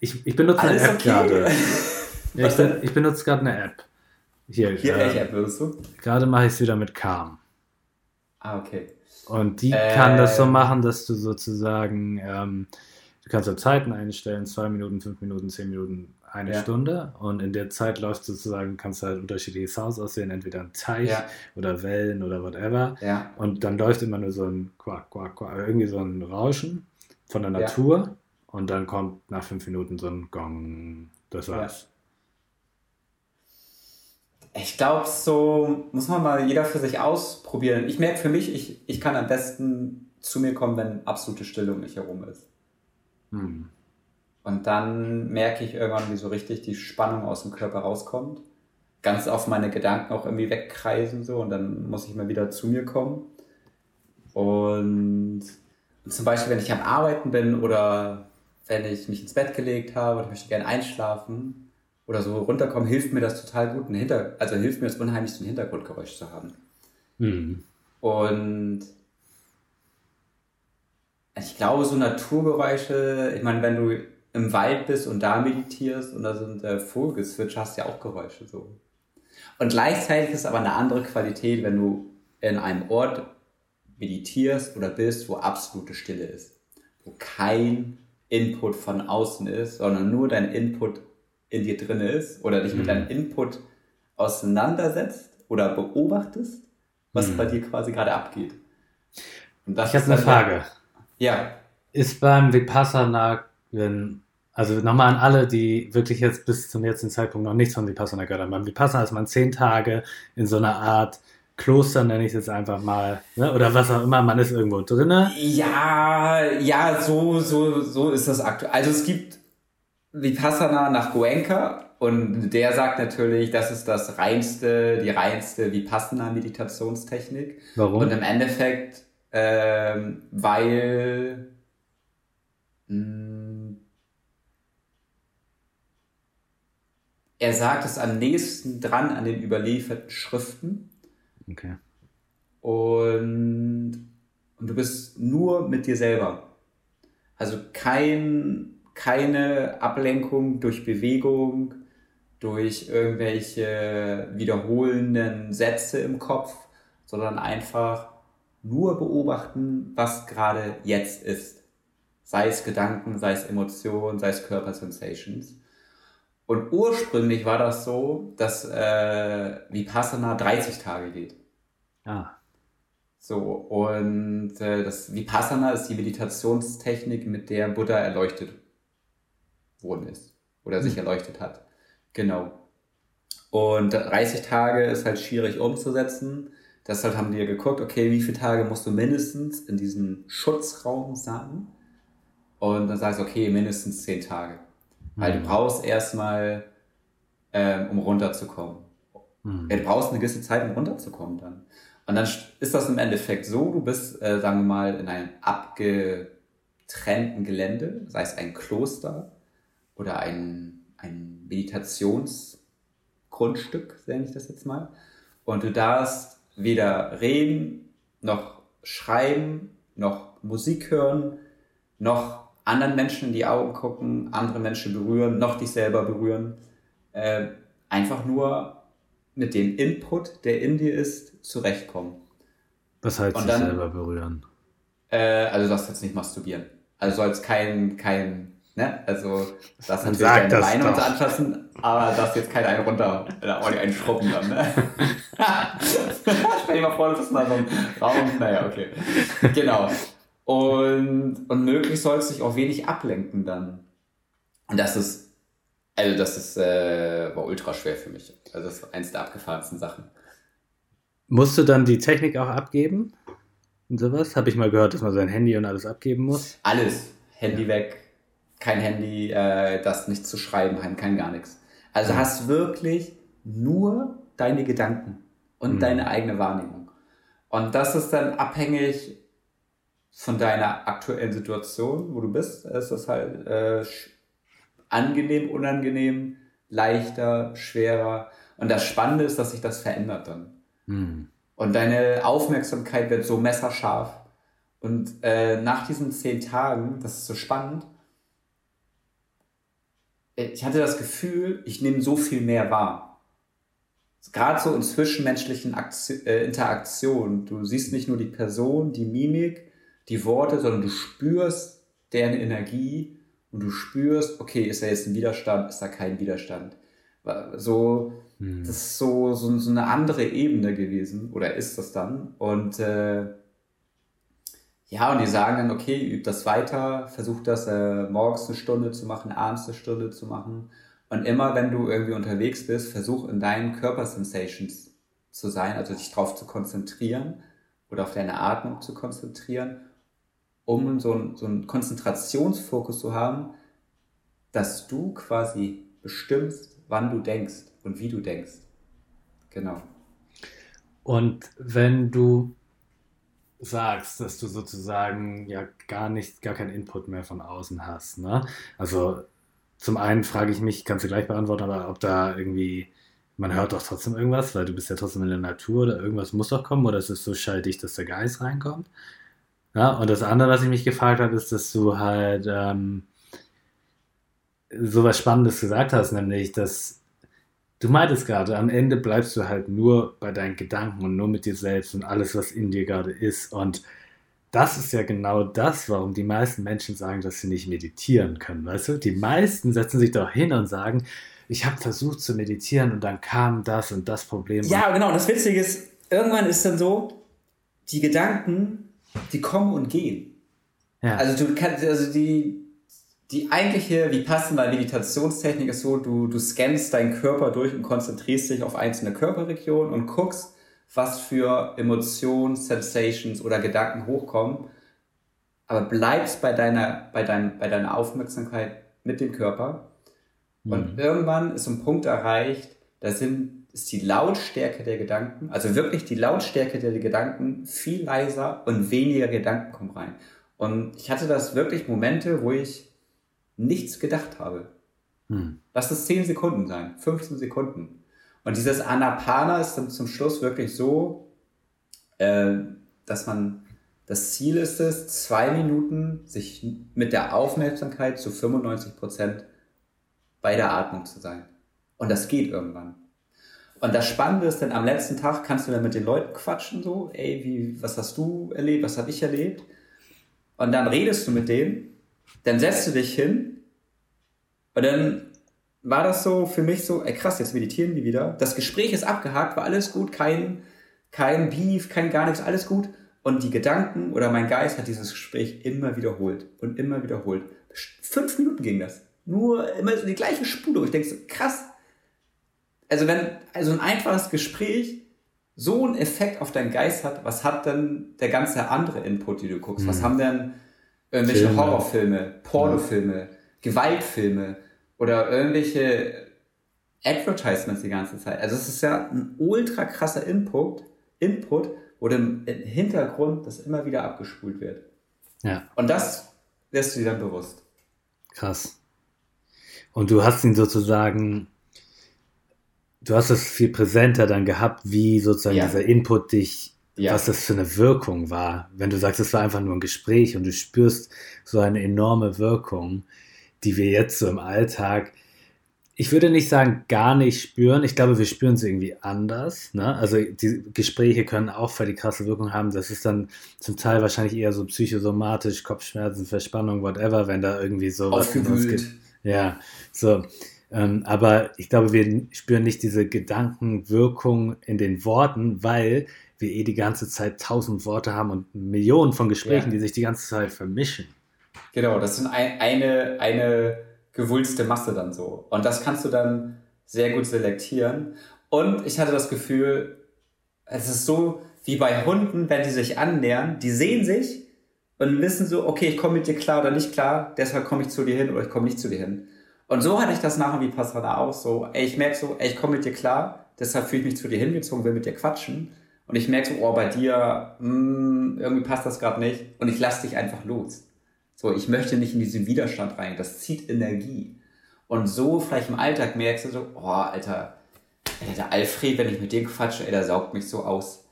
ich, ich benutze Alles eine App okay. gerade. Ja, ich, denn? ich benutze gerade eine App. Hier, Hier welche äh, App würdest du? Gerade mache ich es wieder mit Calm. Ah, okay. Und die äh, kann das so machen, dass du sozusagen, ähm, du kannst ja Zeiten einstellen, zwei Minuten, fünf Minuten, zehn Minuten, eine ja. Stunde und in der Zeit läuft sozusagen, kannst du halt unterschiedliche Sounds auswählen, entweder ein Teich ja. oder Wellen oder whatever ja. und dann läuft immer nur so ein Quack, Quack, Quack, irgendwie so ein Rauschen von der Natur ja. und dann kommt nach fünf Minuten so ein Gong, das war's. Ja. Ich glaube, so muss man mal jeder für sich ausprobieren. Ich merke für mich, ich, ich kann am besten zu mir kommen, wenn absolute Stille um mich herum ist. Hm. Und dann merke ich irgendwann, wie so richtig die Spannung aus dem Körper rauskommt. Ganz auf meine Gedanken auch irgendwie wegkreisen so und dann muss ich mal wieder zu mir kommen. Und, und zum Beispiel, wenn ich am Arbeiten bin oder wenn ich mich ins Bett gelegt habe und ich möchte gerne einschlafen, oder so runterkommen, hilft mir das total gut, einen Hinter- also hilft mir das unheimlich, so ein Hintergrundgeräusch zu haben. Mhm. Und ich glaube, so Naturgeräusche, ich meine, wenn du im Wald bist und da meditierst und da sind äh, Vogelgezwitscher, hast du ja auch Geräusche so. Und gleichzeitig ist es aber eine andere Qualität, wenn du in einem Ort meditierst oder bist, wo absolute Stille ist. Wo kein Input von außen ist, sondern nur dein Input in dir drin ist oder dich mit deinem Input auseinandersetzt oder beobachtest, was hm. bei dir quasi gerade abgeht. Und das ich habe eine Frage. Ja. Ist beim Vipassana, wenn, also nochmal an alle, die wirklich jetzt bis zum jetzigen Zeitpunkt noch nichts von Vipassana gehört haben. Beim Vipassana ist man zehn Tage in so einer Art Kloster, nenne ich es jetzt einfach mal, ne? Oder was auch immer, man ist irgendwo drinne. Ja, ja, so, so, so ist das aktuell. Also es gibt Vipassana nach Goenka und der sagt natürlich, das ist das reinste, die reinste Vipassana-Meditationstechnik. Warum? Und im Endeffekt, ähm, weil mh, er sagt, es ist am nächsten dran an den überlieferten Schriften. Okay. Und, und du bist nur mit dir selber. Also kein Keine Ablenkung durch Bewegung, durch irgendwelche wiederholenden Sätze im Kopf, sondern einfach nur beobachten, was gerade jetzt ist. Sei es Gedanken, sei es Emotionen, sei es Körpersensations. Und ursprünglich war das so, dass äh, Vipassana dreißig Tage geht. Ah. So, und äh, das Vipassana ist die Meditationstechnik, mit der Buddha erleuchtet worden ist oder sich erleuchtet hat. Genau. Und dreißig Tage ist halt schwierig umzusetzen. Deshalb haben wir geguckt, okay, wie viele Tage musst du mindestens in diesem Schutzraum sein? Und dann sagst du, okay, mindestens zehn Tage. Mhm. Weil du brauchst erstmal, ähm, um runterzukommen. Mhm. Ja, du brauchst eine gewisse Zeit, um runterzukommen dann. Und dann ist das im Endeffekt so, du bist, äh, sagen wir mal, in einem abgetrennten Gelände, sei es ein Kloster, oder ein, ein Meditationsgrundstück, nenne ich das jetzt mal. Und du darfst weder reden, noch schreiben, noch Musik hören, noch anderen Menschen in die Augen gucken, andere Menschen berühren, noch dich selber berühren. Äh, einfach nur mit dem Input, der in dir ist, zurechtkommen. Was heißt sich selber berühren? Äh, also du darfst jetzt nicht masturbieren. Also sollst kein kein... Ne? Also, das natürlich deine Beine und so anfassen, aber das jetzt kein einen runter, oder auch einen Schrubben dann, ne? Stell dir mal vor, das ist mal so ein Raum, naja, okay. Genau. Und, und möglichst soll es dich auch wenig ablenken dann. Und das ist, also das ist, äh, war ultra schwer für mich. Also das ist eins der abgefahrensten Sachen. Musst du dann die Technik auch abgeben? Und sowas? Habe ich mal gehört, dass man sein Handy und alles abgeben muss? Alles. Handy ja. weg. Kein Handy, äh, das nicht zu schreiben, haben, kein gar nichts. Also hast wirklich nur deine Gedanken und mhm. deine eigene Wahrnehmung. Und das ist dann abhängig von deiner aktuellen Situation, wo du bist. Es ist halt äh, angenehm, unangenehm, leichter, schwerer. Und das Spannende ist, dass sich das verändert dann. Mhm. Und deine Aufmerksamkeit wird so messerscharf. Und äh, nach diesen zehn Tagen, das ist so spannend, ich hatte das Gefühl, ich nehme so viel mehr wahr. Gerade so in zwischenmenschlichen Aktion, äh, Interaktionen. Du siehst nicht nur die Person, die Mimik, die Worte, sondern du spürst deren Energie und du spürst, okay, ist da jetzt ein Widerstand, ist da kein Widerstand. So, hm. Das ist so, so, so eine andere Ebene gewesen, oder ist das dann? Und äh, ja, und die sagen dann, okay, üb das weiter, versuch das äh, morgens eine Stunde zu machen, abends eine Stunde zu machen. Und immer, wenn du irgendwie unterwegs bist, versuch in deinen Körpersensations zu sein, also dich drauf zu konzentrieren oder auf deine Atmung zu konzentrieren, um so, ein, so einen Konzentrationsfokus zu haben, dass du quasi bestimmst, wann du denkst und wie du denkst. Genau. Und wenn du sagst, dass du sozusagen ja gar nicht, gar keinen Input mehr von außen hast, ne? Also zum einen frage ich mich, kannst du gleich beantworten, aber ob da irgendwie, man hört doch trotzdem irgendwas, weil du bist ja trotzdem in der Natur, oder irgendwas muss doch kommen, oder ist es so schalldicht, dass der Geist reinkommt? Ja, und das andere, was ich mich gefragt habe, ist, dass du halt ähm, sowas Spannendes gesagt hast, nämlich, dass du meintest gerade, am Ende bleibst du halt nur bei deinen Gedanken und nur mit dir selbst und alles, was in dir gerade ist. Und das ist ja genau das, warum die meisten Menschen sagen, dass sie nicht meditieren können, weißt du? Die meisten setzen sich doch hin und sagen, ich habe versucht zu meditieren und dann kam das und das Problem. Ja, genau. Und das Witzige ist, irgendwann ist dann so, die Gedanken, die kommen und gehen. Ja. Also du kannst, also die, die eigentliche Vipassana-Meditationstechnik ist so, du, du scannst deinen Körper durch und konzentrierst dich auf einzelne Körperregionen und guckst, was für Emotionen, Sensations oder Gedanken hochkommen, aber bleibst bei deiner, bei deinem, bei deiner Aufmerksamkeit mit dem Körper. Mhm. Und irgendwann ist ein Punkt erreicht, da sind ist die Lautstärke der Gedanken, also wirklich die Lautstärke der Gedanken viel leiser und weniger Gedanken kommen rein. Und ich hatte das wirklich Momente, wo ich nichts gedacht habe. Hm. Lass es zehn Sekunden sein, fünfzehn Sekunden. Und dieses Anapana ist dann zum Schluss wirklich so, äh, dass man, das Ziel ist es, zwei Minuten sich mit der Aufmerksamkeit zu fünfundneunzig Prozent bei der Atmung zu sein. Und das geht irgendwann. Und das Spannende ist dann, am letzten Tag kannst du dann mit den Leuten quatschen, so, ey, wie, was hast du erlebt, was habe ich erlebt? Und dann redest du mit denen, dann setzt du dich hin und dann war das so für mich so, ey krass, jetzt meditieren die wieder. Das Gespräch ist abgehakt, war alles gut, kein, kein Beef, kein gar nichts, alles gut. Und die Gedanken oder mein Geist hat dieses Gespräch immer wiederholt und immer wiederholt. Fünf Minuten ging das. Nur immer so die gleiche Spule. Ich denke so, krass. Also wenn also ein einfaches Gespräch so einen Effekt auf deinen Geist hat, was hat denn der ganze andere Input, die du guckst? Hm. Was haben denn irgendwelche Filme. Horrorfilme, Pornofilme, ja. Gewaltfilme oder irgendwelche Advertisements die ganze Zeit? Also es ist ja ein ultra krasser Input, Input, wo im Hintergrund das immer wieder abgespult wird. Ja. Und das wirst du dir dann bewusst. Krass. Und du hast ihn sozusagen... Du hast es viel präsenter dann gehabt, wie sozusagen ja. dieser Input dich, ja. was das für eine Wirkung war. Wenn du sagst, es war einfach nur ein Gespräch und du spürst so eine enorme Wirkung, die wir jetzt so im Alltag, ich würde nicht sagen, gar nicht spüren. Ich glaube, wir spüren es irgendwie anders. Ne? Also die Gespräche können auch voll die krasse Wirkung haben. Das ist dann zum Teil wahrscheinlich eher so psychosomatisch, Kopfschmerzen, Verspannung, whatever, wenn da irgendwie so was in uns gibt. Ja, so. Ähm, aber ich glaube, wir spüren nicht diese Gedankenwirkung in den Worten, weil wir eh die ganze Zeit tausend Worte haben und Millionen von Gesprächen, ja. die sich die ganze Zeit vermischen. Genau, das sind ein, eine, eine gewulste Masse dann so. Und das kannst du dann sehr gut selektieren. Und ich hatte das Gefühl, es ist so wie bei Hunden, wenn die sich annähern, die sehen sich und wissen so, okay, ich komme mit dir klar oder nicht klar, deshalb komme ich zu dir hin oder ich komme nicht zu dir hin. Und so hatte ich das nachher wie Vipassana auch so, ey, ich merke so, ey, ich komme mit dir klar, deshalb fühle ich mich zu dir hingezogen, will mit dir quatschen. Und ich merke so, oh, bei dir, mh, irgendwie passt das gerade nicht. Und ich lasse dich einfach los. So, ich möchte nicht in diesen Widerstand rein, das zieht Energie. Und so vielleicht im Alltag merkst du so, oh, Alter, Alter, der Alfred, wenn ich mit dem quatsche, ey, der saugt mich so aus.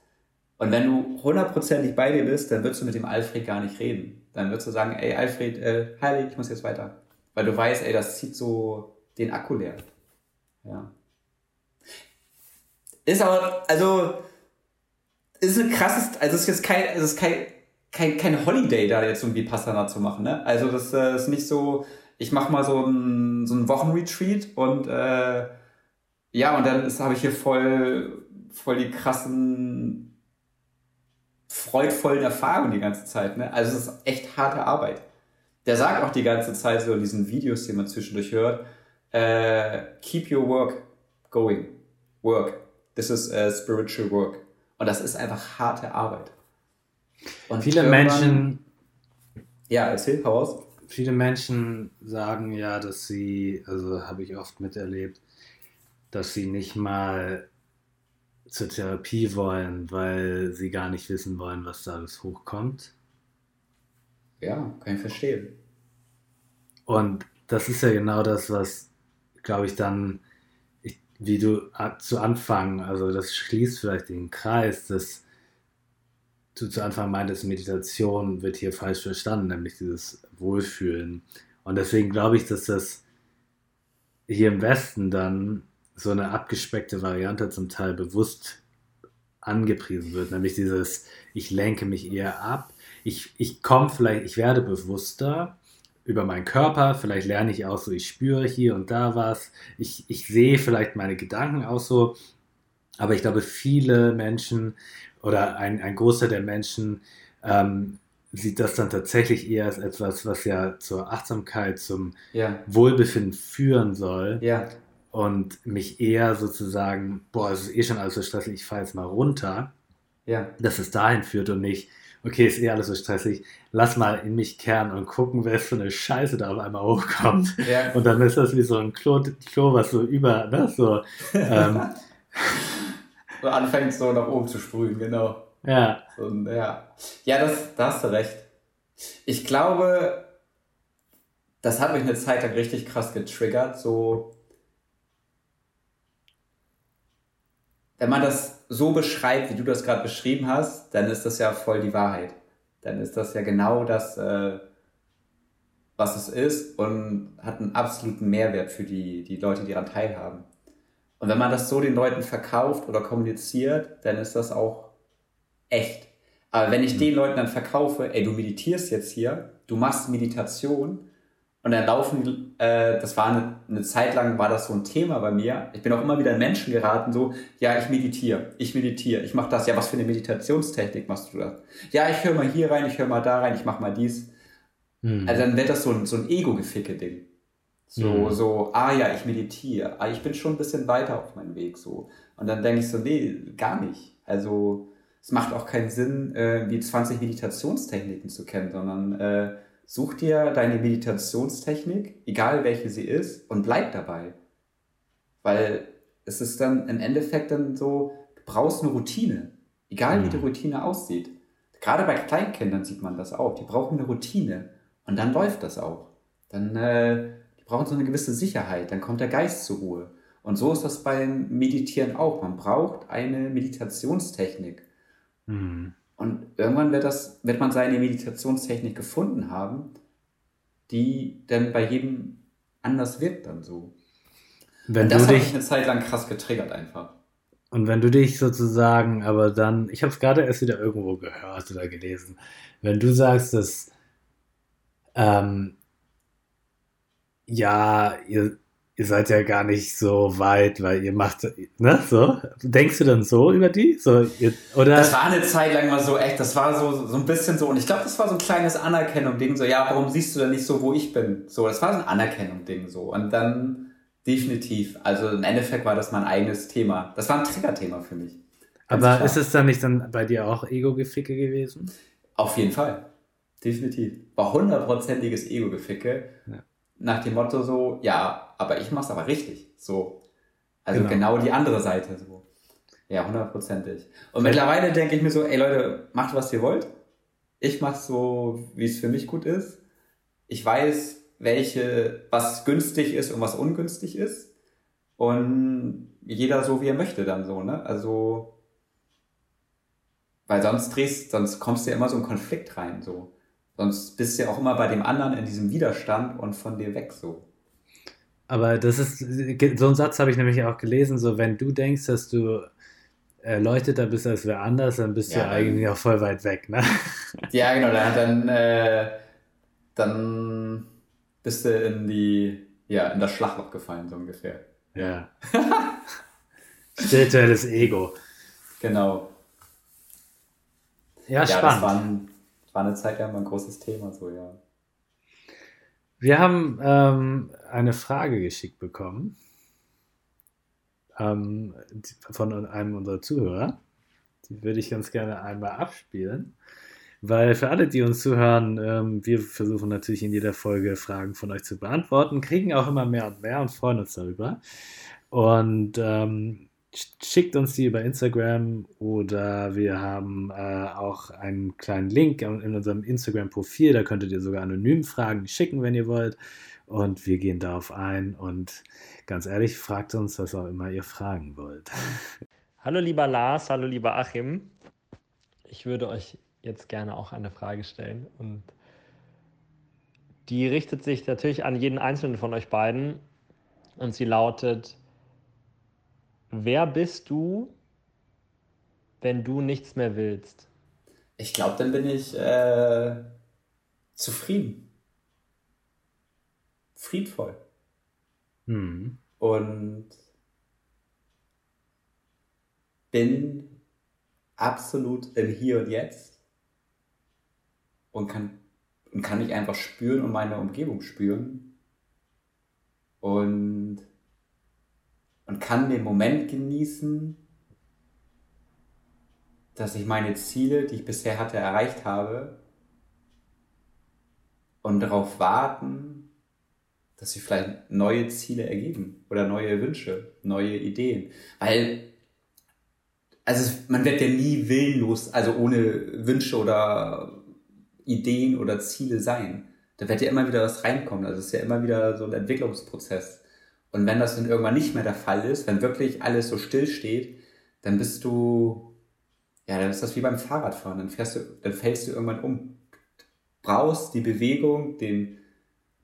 Und wenn du hundertprozentig bei dir bist, dann würdest du mit dem Alfred gar nicht reden. Dann würdest du sagen, ey, Alfred, äh, Heil, ich muss jetzt weiter. Weil du weißt, ey, das zieht so den Akku leer. Ja. Ist aber, also, ist ein krasses, also ist jetzt kein, also ist kein, kein, kein Holiday da jetzt um Vipassana zu machen, ne? Also das, das ist nicht so, ich mache mal so ein, so ein Wochenretreat und äh, ja, und dann habe ich hier voll, voll die krassen, freudvollen Erfahrungen die ganze Zeit. Ne? Also es ist echt harte Arbeit. Der sagt auch die ganze Zeit so in diesen Videos, die man zwischendurch hört, äh, keep your work going. Work. This is uh, spiritual work. Und das ist einfach harte Arbeit. Und viele Menschen... Ja, erzähl, Paus. Viele Menschen sagen ja, dass sie, also habe ich oft miterlebt, dass sie nicht mal zur Therapie wollen, weil sie gar nicht wissen wollen, was da alles hochkommt. Ja, kann ich verstehen. Und das ist ja genau das, was, glaube ich, dann, ich, wie du zu Anfang, also das schließt vielleicht den Kreis, dass du zu Anfang meintest, Meditation wird hier falsch verstanden, nämlich dieses Wohlfühlen. Und deswegen glaube ich, dass das hier im Westen dann so eine abgespeckte Variante zum Teil bewusst angepriesen wird, nämlich dieses, ich lenke mich eher ab, ich, ich komme vielleicht, ich werde bewusster über meinen Körper, vielleicht lerne ich auch so, ich spüre hier und da was, ich, ich sehe vielleicht meine Gedanken auch so, aber ich glaube, viele Menschen oder ein, ein Großteil der Menschen ähm, sieht das dann tatsächlich eher als etwas, was ja zur Achtsamkeit, zum ja. Wohlbefinden führen soll. Ja. Und mich eher sozusagen, boah, es ist eh schon alles so stressig, ich fahre jetzt mal runter, ja. dass es dahin führt und nicht, okay, ist eh alles so stressig, lass mal in mich kehren und gucken, wer für eine Scheiße da auf einmal hochkommt. Ja. Und dann ist das wie so ein Klo, Klo was so über, ne, so, ähm, so anfängt so nach oben zu sprühen, genau. Ja. So, ja, ja das, da hast du recht. Ich glaube, das hat mich eine Zeit lang richtig krass getriggert, so wenn man das so beschreibt, wie du das gerade beschrieben hast, dann ist das ja voll die Wahrheit. Dann ist das ja genau das, äh, was es ist und hat einen absoluten Mehrwert für die, die Leute, die daran teilhaben. Und wenn man das so den Leuten verkauft oder kommuniziert, dann ist das auch echt. Aber wenn ich mhm. den Leuten dann verkaufe, ey, du meditierst jetzt hier, du machst Meditation und dann laufen, äh, das war eine, eine Zeit lang, war das so ein Thema bei mir. Ich bin auch immer wieder in Menschen geraten, so, ja, ich meditiere, ich meditiere, ich mache das. Ja, was für eine Meditationstechnik machst du da? Ja, ich höre mal hier rein, ich höre mal da rein, ich mache mal dies. Mhm. Also dann wird das so ein, so ein Ego-geficke Ding. So, mhm. so, ah ja, ich meditiere, ah, ich bin schon ein bisschen weiter auf meinem Weg, so. Und dann denke ich so, nee, gar nicht. Also, es macht auch keinen Sinn, äh, wie zwanzig Meditationstechniken zu kennen, sondern äh, such dir deine Meditationstechnik, egal welche sie ist, und bleib dabei. Weil es ist dann im Endeffekt dann so, du brauchst eine Routine, egal mhm. wie die Routine aussieht. Gerade bei Kleinkindern sieht man das auch, die brauchen eine Routine und dann läuft das auch. Dann, äh, brauchen so eine gewisse Sicherheit, dann kommt der Geist zur Ruhe. Und so ist das beim Meditieren auch. Man braucht eine Meditationstechnik. Mhm. Und irgendwann wird, das, wird man seine Meditationstechnik gefunden haben, die dann bei jedem anders wirkt dann so. Wenn und das du hat dich, mich eine Zeit lang krass getriggert einfach. Und wenn du dich sozusagen aber dann, ich habe es gerade erst wieder irgendwo gehört oder gelesen, wenn du sagst, dass ähm, ja, ihr, ihr seid ja gar nicht so weit, weil ihr macht, ne, so, denkst du dann so über die? So, ihr, oder? Das war eine Zeit lang mal so, echt, das war so, so ein bisschen so, und ich glaube, das war so ein kleines Anerkennung-Ding, so, ja, warum siehst du denn nicht so, wo ich bin? So, das war so ein Anerkennung-Ding, so, und dann definitiv, also im Endeffekt war das mein eigenes Thema, das war ein Trigger-Thema für mich. Aber ist es dann nicht dann bei dir auch Ego-Geficke gewesen? Auf jeden Fall, definitiv, war hundertprozentiges Ego-Geficke, ja. Nach dem Motto so, ja, aber ich mach's aber richtig, so. Also genau, genau die andere Seite, so. Ja, hundertprozentig. Und ja. mittlerweile denke ich mir so, ey Leute, macht was ihr wollt. Ich mach's so, wie es für mich gut ist. Ich weiß, welche, was günstig ist und was ungünstig ist. Und jeder so, wie er möchte dann so, ne? Also, weil sonst drehst, sonst kommst du ja immer so in Konflikt rein, so. Sonst bist du ja auch immer bei dem anderen in diesem Widerstand und von dir weg so. Aber das ist, so einen Satz habe ich nämlich auch gelesen, so wenn du denkst, dass du erleuchteter bist als wer anders, dann bist ja, du eigentlich auch voll weit weg, ne? Ja, genau, dann, dann, äh, dann bist du in die, ja, in das Schlagloch gefallen, so ungefähr. Ja. Spirituelles Ego. Genau. Ja, ja, spannend. Das war, ein, war eine Zeit lang mal ein großes Thema, so, ja. Wir haben ähm, eine Frage geschickt bekommen ähm, von einem unserer Zuhörer. Die würde ich ganz gerne einmal abspielen, weil für alle, die uns zuhören, ähm, wir versuchen natürlich in jeder Folge Fragen von euch zu beantworten, kriegen auch immer mehr und mehr und freuen uns darüber. Und ähm, schickt uns die über Instagram oder wir haben äh, auch einen kleinen Link in unserem Instagram-Profil, da könntet ihr sogar anonym Fragen schicken, wenn ihr wollt. Und wir gehen darauf ein und ganz ehrlich, fragt uns, was auch immer ihr fragen wollt. Hallo lieber Lars, hallo lieber Achim. Ich würde euch jetzt gerne auch eine Frage stellen und die richtet sich natürlich an jeden einzelnen von euch beiden und sie lautet: Wer bist du, wenn du nichts mehr willst? Ich glaube, dann bin ich äh, zufrieden. Friedvoll. Hm. Und bin absolut im Hier und Jetzt und kann, und kann mich einfach spüren und meine Umgebung spüren und, und kann den Moment genießen, dass ich meine Ziele, die ich bisher hatte, erreicht habe und darauf warten, dass sich vielleicht neue Ziele ergeben oder neue Wünsche, neue Ideen, weil also man wird ja nie willenlos, also ohne Wünsche oder Ideen oder Ziele sein. Da wird ja immer wieder was reinkommen. Also es ist ja immer wieder so ein Entwicklungsprozess. Und wenn das dann irgendwann nicht mehr der Fall ist, wenn wirklich alles so still steht, dann bist du, ja, dann ist das wie beim Fahrradfahren. Dann fährst du, dann fällst du irgendwann um. Du brauchst die Bewegung, den,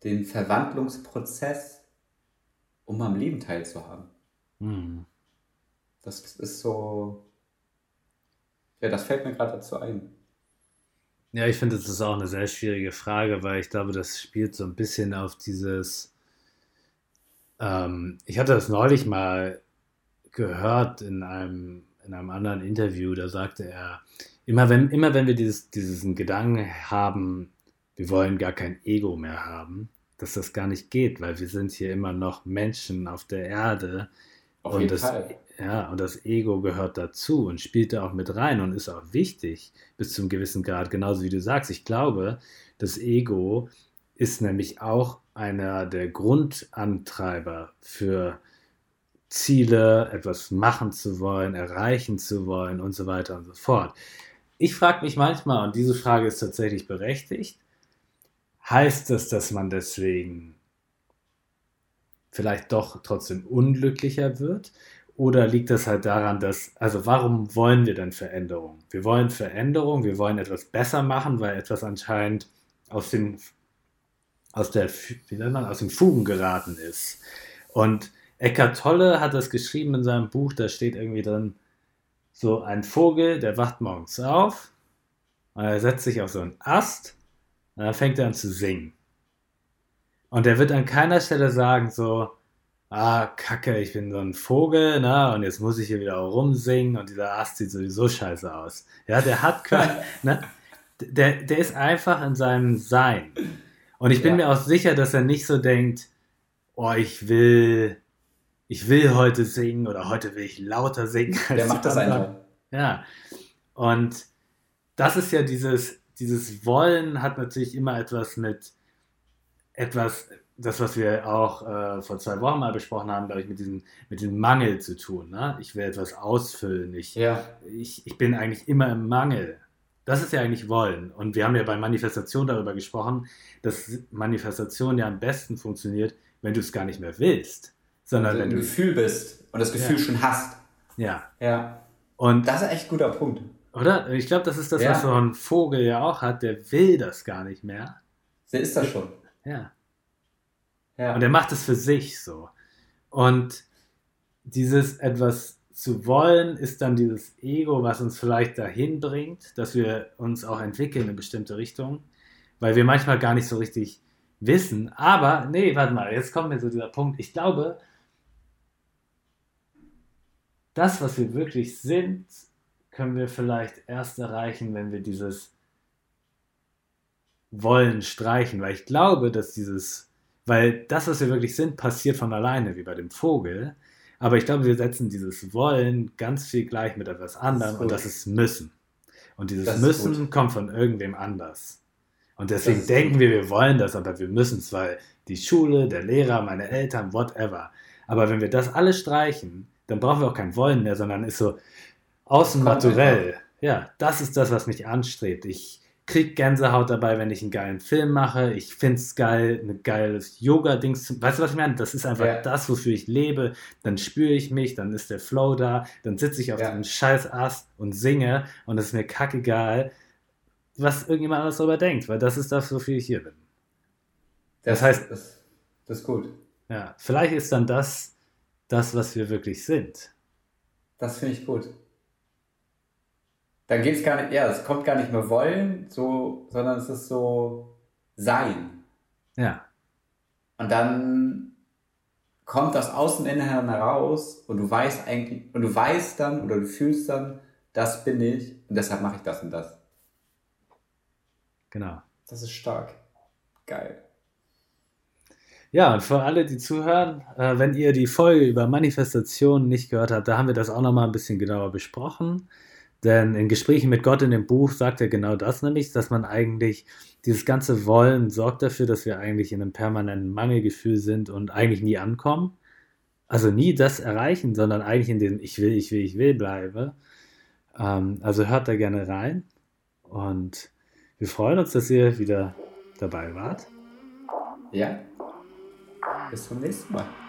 den Verwandlungsprozess, um am Leben teilzuhaben. Mhm. Das ist so... Ja, das fällt mir gerade dazu ein. Ja, ich finde, das ist auch eine sehr schwierige Frage, weil ich glaube, das spielt so ein bisschen auf dieses... Ähm, ich hatte das neulich mal gehört in einem, in einem anderen Interview, da sagte er, immer wenn, immer wenn wir dieses, diesen Gedanken haben, wir wollen gar kein Ego mehr haben, dass das gar nicht geht, weil wir sind hier immer noch Menschen auf der Erde. Auf jeden Fall. Ja, und das Ego gehört dazu und spielt da auch mit rein und ist auch wichtig bis zu einem gewissen Grad, genauso wie du sagst. Ich glaube, das Ego ist nämlich auch einer der Grundantreiber für Ziele, etwas machen zu wollen, erreichen zu wollen und so weiter und so fort. Ich frage mich manchmal, und diese Frage ist tatsächlich berechtigt, heißt das, dass man deswegen vielleicht doch trotzdem unglücklicher wird? Oder liegt das halt daran, dass, also warum wollen wir denn Veränderung? Wir wollen Veränderung, wir wollen etwas besser machen, weil etwas anscheinend aus den, aus der, wie nennt man, aus den Fugen geraten ist. Und Eckart Tolle hat das geschrieben in seinem Buch, da steht irgendwie drin, so ein Vogel, der wacht morgens auf, und er setzt sich auf so einen Ast, und dann fängt er an zu singen. Und er wird an keiner Stelle sagen so, ah, kacke, ich bin so ein Vogel, ne, und jetzt muss ich hier wieder rumsingen und dieser Ast sieht sowieso scheiße aus. Ja, der hat kein, ne, der, der ist einfach in seinem Sein. Und ich bin ja. mir auch sicher, dass er nicht so denkt, oh, ich will, ich will heute singen oder heute will ich lauter singen. Der macht das einfach. Ja, und das ist ja dieses, dieses Wollen hat natürlich immer etwas mit etwas... Das, was wir auch äh, vor zwei Wochen mal besprochen haben, glaube ich, mit diesem, mit dem Mangel zu tun. Ne? Ich will etwas ausfüllen. Ich, ja. ich, ich bin eigentlich immer im Mangel. Das ist ja eigentlich Wollen. Und wir haben ja bei Manifestation darüber gesprochen, dass Manifestation ja am besten funktioniert, wenn du es gar nicht mehr willst. Sondern also wenn du im Gefühl bist und das Gefühl ja. schon hast. Ja. ja. Und das ist echt ein guter Punkt. Oder? Ich glaube, das ist das, ja. was so ein Vogel ja auch hat. Der will das gar nicht mehr. Der ist das schon. Ja. Ja. Und er macht es für sich so. Und dieses etwas zu wollen, ist dann dieses Ego, was uns vielleicht dahin bringt, dass wir uns auch entwickeln in bestimmte Richtungen, weil wir manchmal gar nicht so richtig wissen, aber, nee, warte mal, jetzt kommt mir so dieser Punkt, ich glaube, das, was wir wirklich sind, können wir vielleicht erst erreichen, wenn wir dieses Wollen streichen, weil ich glaube, dass dieses, weil das, was wir wirklich sind, passiert von alleine, wie bei dem Vogel, aber ich glaube, wir setzen dieses Wollen ganz viel gleich mit etwas anderem und das ist Müssen. Und dieses Müssen kommt von irgendwem anders. Und deswegen denken wir, wir wollen das, aber wir müssen es, weil die Schule, der Lehrer, meine Eltern, whatever. Aber wenn wir das alles streichen, dann brauchen wir auch kein Wollen mehr, sondern ist so außenmaturell. Ja, das ist das, was mich anstrebt. Ich krieg Gänsehaut dabei, wenn ich einen geilen Film mache. Ich find's geil, ein geiles Yoga-Dings. Weißt du, was ich meine? Das ist einfach ja. das, wofür ich lebe. Dann spüre ich mich, dann ist der Flow da, dann sitze ich auf ja. dem scheiß Ast und singe und es ist mir kackegal, was irgendjemand anders darüber denkt, weil das ist das, wofür ich hier bin. Das, das heißt... Das, das ist gut. Ja, vielleicht ist dann das, das, was wir wirklich sind. Das finde ich gut. Dann geht es gar nicht, ja, es kommt gar nicht mehr wollen, so, sondern es ist so sein. Ja. Und dann kommt das Außeninneren heraus und du weißt eigentlich, und du weißt dann oder du fühlst dann, das bin ich und deshalb mache ich das und das. Genau. Das ist stark. Geil. Ja, und für alle, die zuhören, äh, wenn ihr die Folge über Manifestationen nicht gehört habt, da haben wir das auch nochmal ein bisschen genauer besprochen. Denn in Gesprächen mit Gott in dem Buch sagt er genau das nämlich, dass man eigentlich dieses ganze Wollen sorgt dafür, dass wir eigentlich in einem permanenten Mangelgefühl sind und eigentlich nie ankommen. Also nie das erreichen, sondern eigentlich in dem Ich will, ich will, ich will bleibe. Ähm, also hört da gerne rein und wir freuen uns, dass ihr wieder dabei wart. Ja, bis zum nächsten Mal.